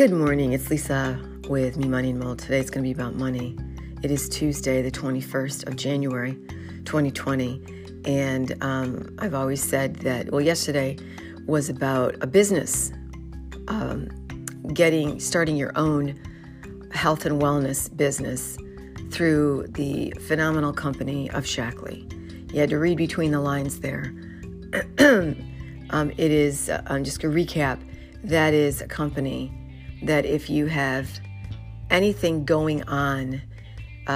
Good morning, it's Lisa with Me Money & Mold. Today it's going to be about money. It is Tuesday, the 21st of January, 2020. And I've always said that, well, yesterday was about a business, starting your own health and wellness business through the phenomenal company of Shaklee. You had to read between the lines there. It is, I'm just going to recap, that is a company that if you have anything going on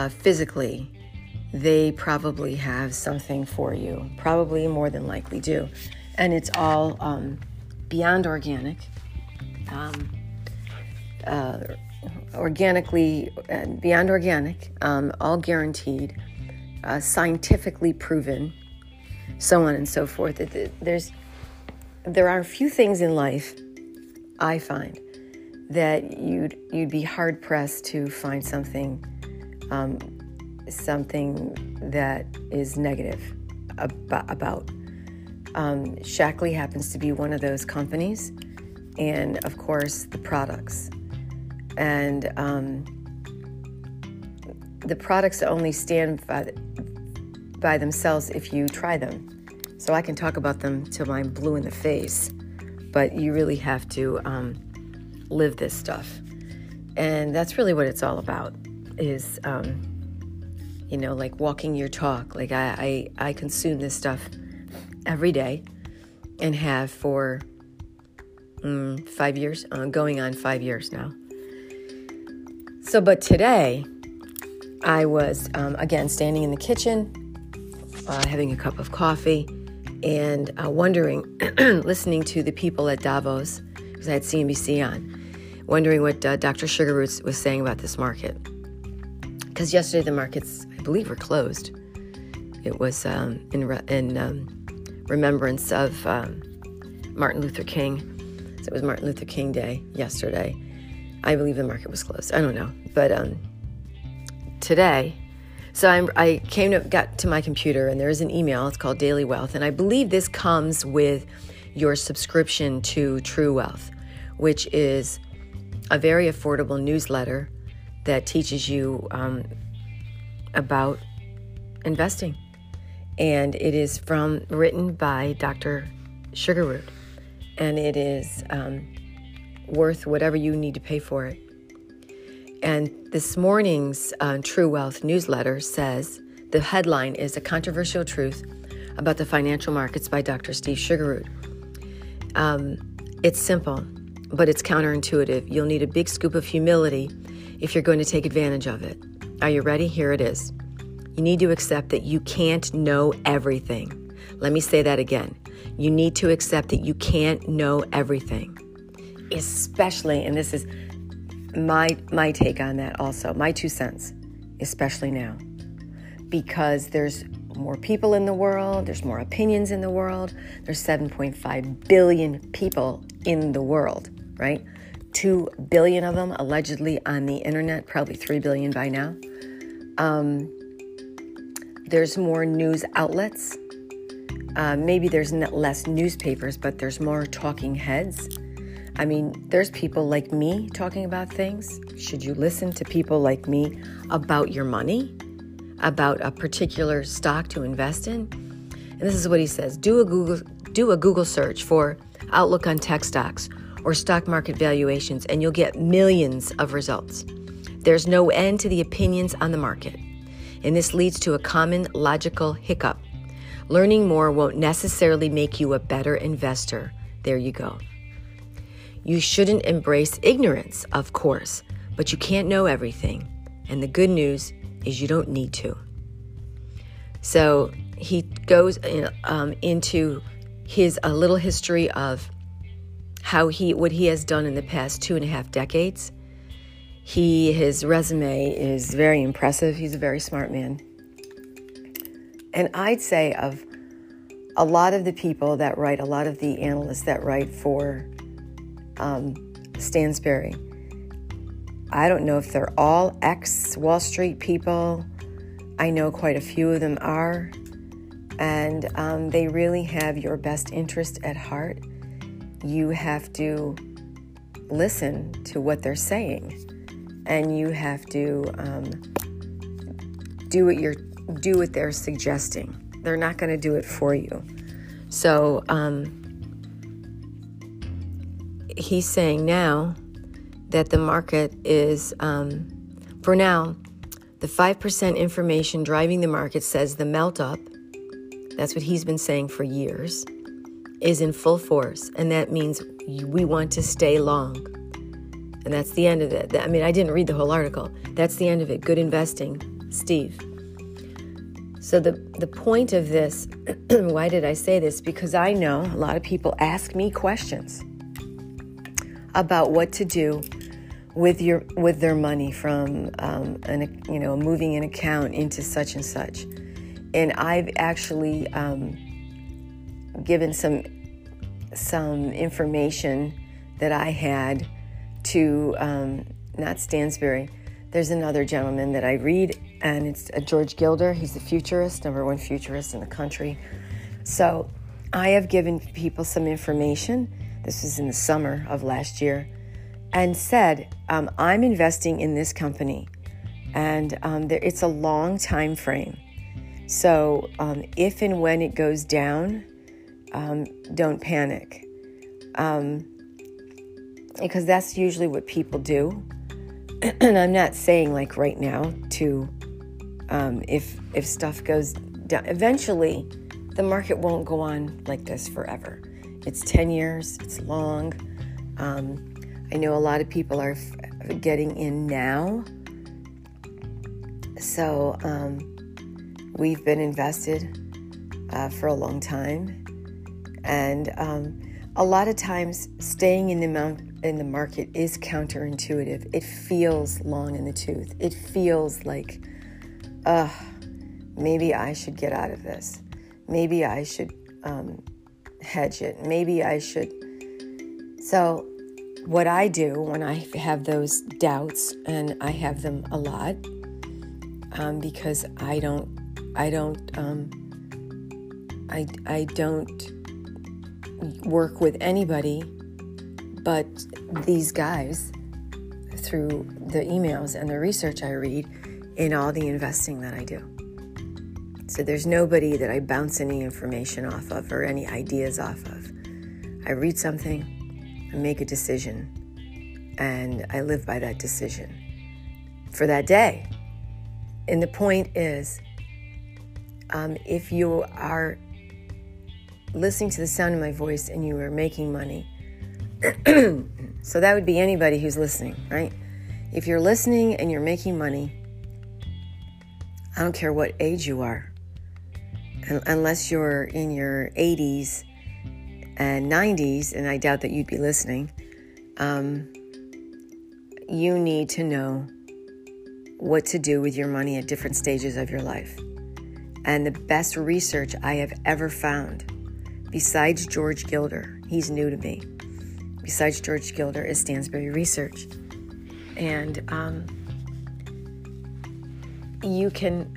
physically, they probably have something for you, probably more than likely do. And it's all beyond organic, organically and beyond organic, all guaranteed, scientifically proven, so on and so forth. There are a few things in life I find that you'd be hard pressed to find something that is negative about. Shaklee happens to be one of those companies, and of course the products. And the products only stand by themselves if you try them. So I can talk about them till I'm blue in the face, but you really have to live this stuff. And that's really what it's all about, is like walking your talk. Like I consume this stuff every day and have for 5 years, going on 5 years now. So, but today I was, again, standing in the kitchen, having a cup of coffee and wondering, listening to the people at Davos, because I had CNBC on, wondering what Dr. Sjuggerud was saying about this market. Because yesterday the markets, I believe, were closed. It was in remembrance of Martin Luther King. So it was Martin Luther King Day yesterday. I believe the market was closed. I don't know, but today. So I got to my computer, and there is an email. It's called Daily Wealth, and I believe this comes with your subscription to True Wealth, which is a very affordable newsletter that teaches you about investing. And it is written by Dr. Sjuggerud, and it is worth whatever you need to pay for it. And this morning's True Wealth newsletter says, the headline is A Controversial Truth About the Financial Markets by Dr. Steve Sjuggerud. It's simple, but it's counterintuitive. You'll need a big scoop of humility if you're going to take advantage of it. Are you ready? Here it is. You need to accept that you can't know everything. Let me say that again. You need to accept that you can't know everything. Especially, and this is my take on that also, my 2 cents, especially now, because there's more people in the world, there's more opinions in the world, there's 7.5 billion people in the world, right? 2 billion of them allegedly on the internet, probably 3 billion by now. There's more news outlets. Maybe there's less newspapers, but there's more talking heads. I mean, there's people like me talking about things. Should you listen to people like me about your money, about a particular stock to invest in? And this is what he says. Do a Google search for outlook on tech stocks or stock market valuations, and you'll get millions of results. There's no end to the opinions on the market, and this leads to a common logical hiccup. Learning more won't necessarily make you a better investor. There you go. You shouldn't embrace ignorance, of course, but you can't know everything. And the good news is you don't need to. So he goes into a little history of how what he has done in the past 2.5 decades. His resume is very impressive. He's a very smart man. And I'd say of a lot of the people that write, a lot of the analysts that write for Stansberry, I don't know if they're all ex-Wall Street people. I know quite a few of them are. And they really have your best interest at heart. You have to listen to what they're saying, and you have to do what they're suggesting. They're not going to do it for you. So he's saying now that the market is, for now, the 5% information driving the market says the melt up, that's what he's been saying for years, is in full force. And that means we want to stay long. And that's the end of it. I mean, I didn't read the whole article. That's the end of it. Good investing, Steve. So the point of this, why did I say this? Because I know a lot of people ask me questions about what to do with their money from moving an account into such and such, and I've actually given some information that I had to not Stansberry. There's another gentleman that I read, and it's George Gilder. He's a futurist, number one futurist in the country. So I have given people some information. This was in the summer of last year, and said, I'm investing in this company, and it's a long time frame. So if and when it goes down, don't panic, because that's usually what people do. And I'm not saying like right now to if stuff goes down. Eventually, the market won't go on like this forever. It's 10 years. It's long. I know a lot of people are getting in now. So we've been invested for a long time. And a lot of times staying in the market is counterintuitive. It feels long in the tooth. It feels like, maybe I should get out of this. Maybe I should hedge it. Maybe I should. So what I do when I have those doubts, and I have them a lot, because I don't work with anybody but these guys through the emails and the research I read in all the investing that I do. So there's nobody that I bounce any information off of or any ideas off of. I read something, I make a decision, and I live by that decision for that day. And the point is, if you are listening to the sound of my voice and you are making money, so that would be anybody who's listening, right? If you're listening and you're making money, I don't care what age you are, unless you're in your 80s and 90s, and I doubt that you'd be listening, you need to know what to do with your money at different stages of your life. And the best research I have ever found, besides George Gilder, he's new to me, besides George Gilder, is Stansberry Research. And you can,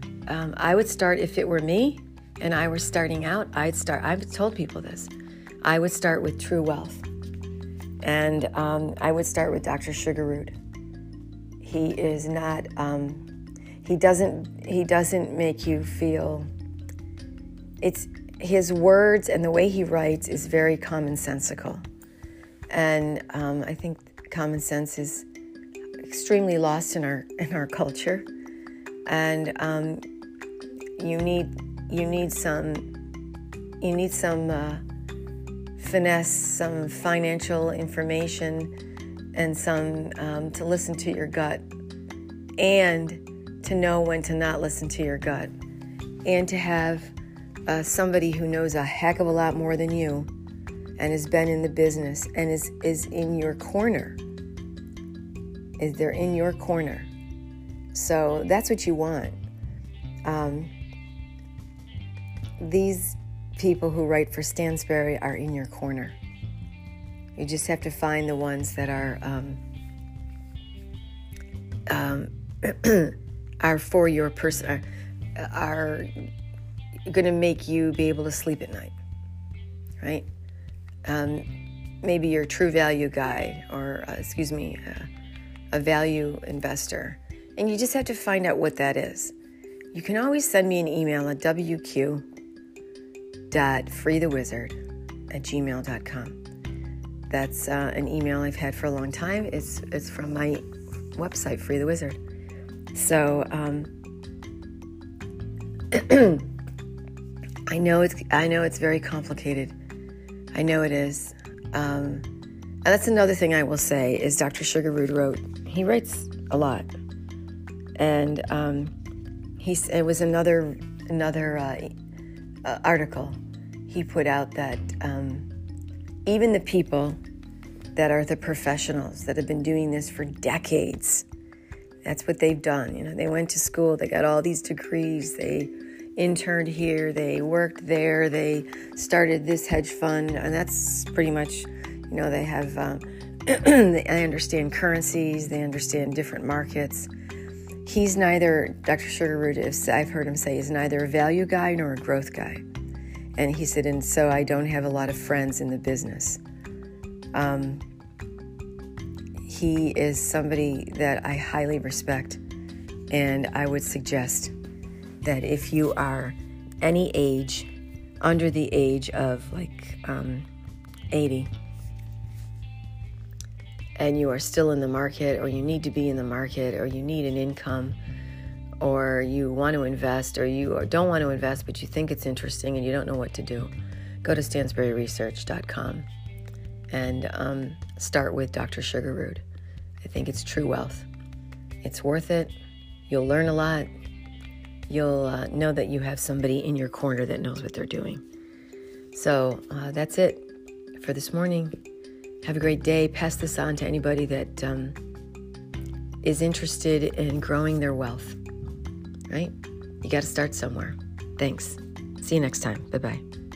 I would start, if it were me and I were starting out, I've told people this, I would start with True Wealth. And I would start with Dr. Sjuggerud. He is not, he doesn't make you feel, it's his words and the way he writes is very commonsensical. And I think common sense is extremely lost in our culture, and you need some finesse, some financial information, and some to listen to your gut, and to know when to not listen to your gut, and to have somebody who knows a heck of a lot more than you, and has been in the business, and is in your corner. They're in your corner. So that's what you want. These people who write for Stansberry are in your corner. You just have to find the ones that are for your person, are going to make you be able to sleep at night, right? maybe your true value guide or, a value investor. And you just have to find out what that is. You can always send me an email at wq.freethewizard@gmail.com. That's an email I've had for a long time. It's from my website, Free the Wizard. So I know it's very complicated. I know it is. And that's another thing I will say is Dr. Sjuggerud he writes a lot, and it was another article he put out that. Even the people that are the professionals that have been doing this for decades, that's what they've done. You know, they went to school, they got all these degrees, they interned here, they worked there, they started this hedge fund, and that's pretty much, you know, they have, they understand currencies, they understand different markets. He's neither, Dr. Sjuggerud, I've heard him say, is neither a value guy nor a growth guy. And he said, and so I don't have a lot of friends in the business. He is somebody that I highly respect. And I would suggest that if you are any age, under the age of 80, and you are still in the market, or you need to be in the market, or you need an income, or you want to invest, or you don't want to invest, but you think it's interesting and you don't know what to do, go to StansberryResearch.com and start with Dr. Sjuggerud. I think it's True Wealth. It's worth it. You'll learn a lot. You'll know that you have somebody in your corner that knows what they're doing. So that's it for this morning. Have a great day. Pass this on to anybody that is interested in growing their wealth. Right? You got to start somewhere. Thanks. See you next time. Bye-bye.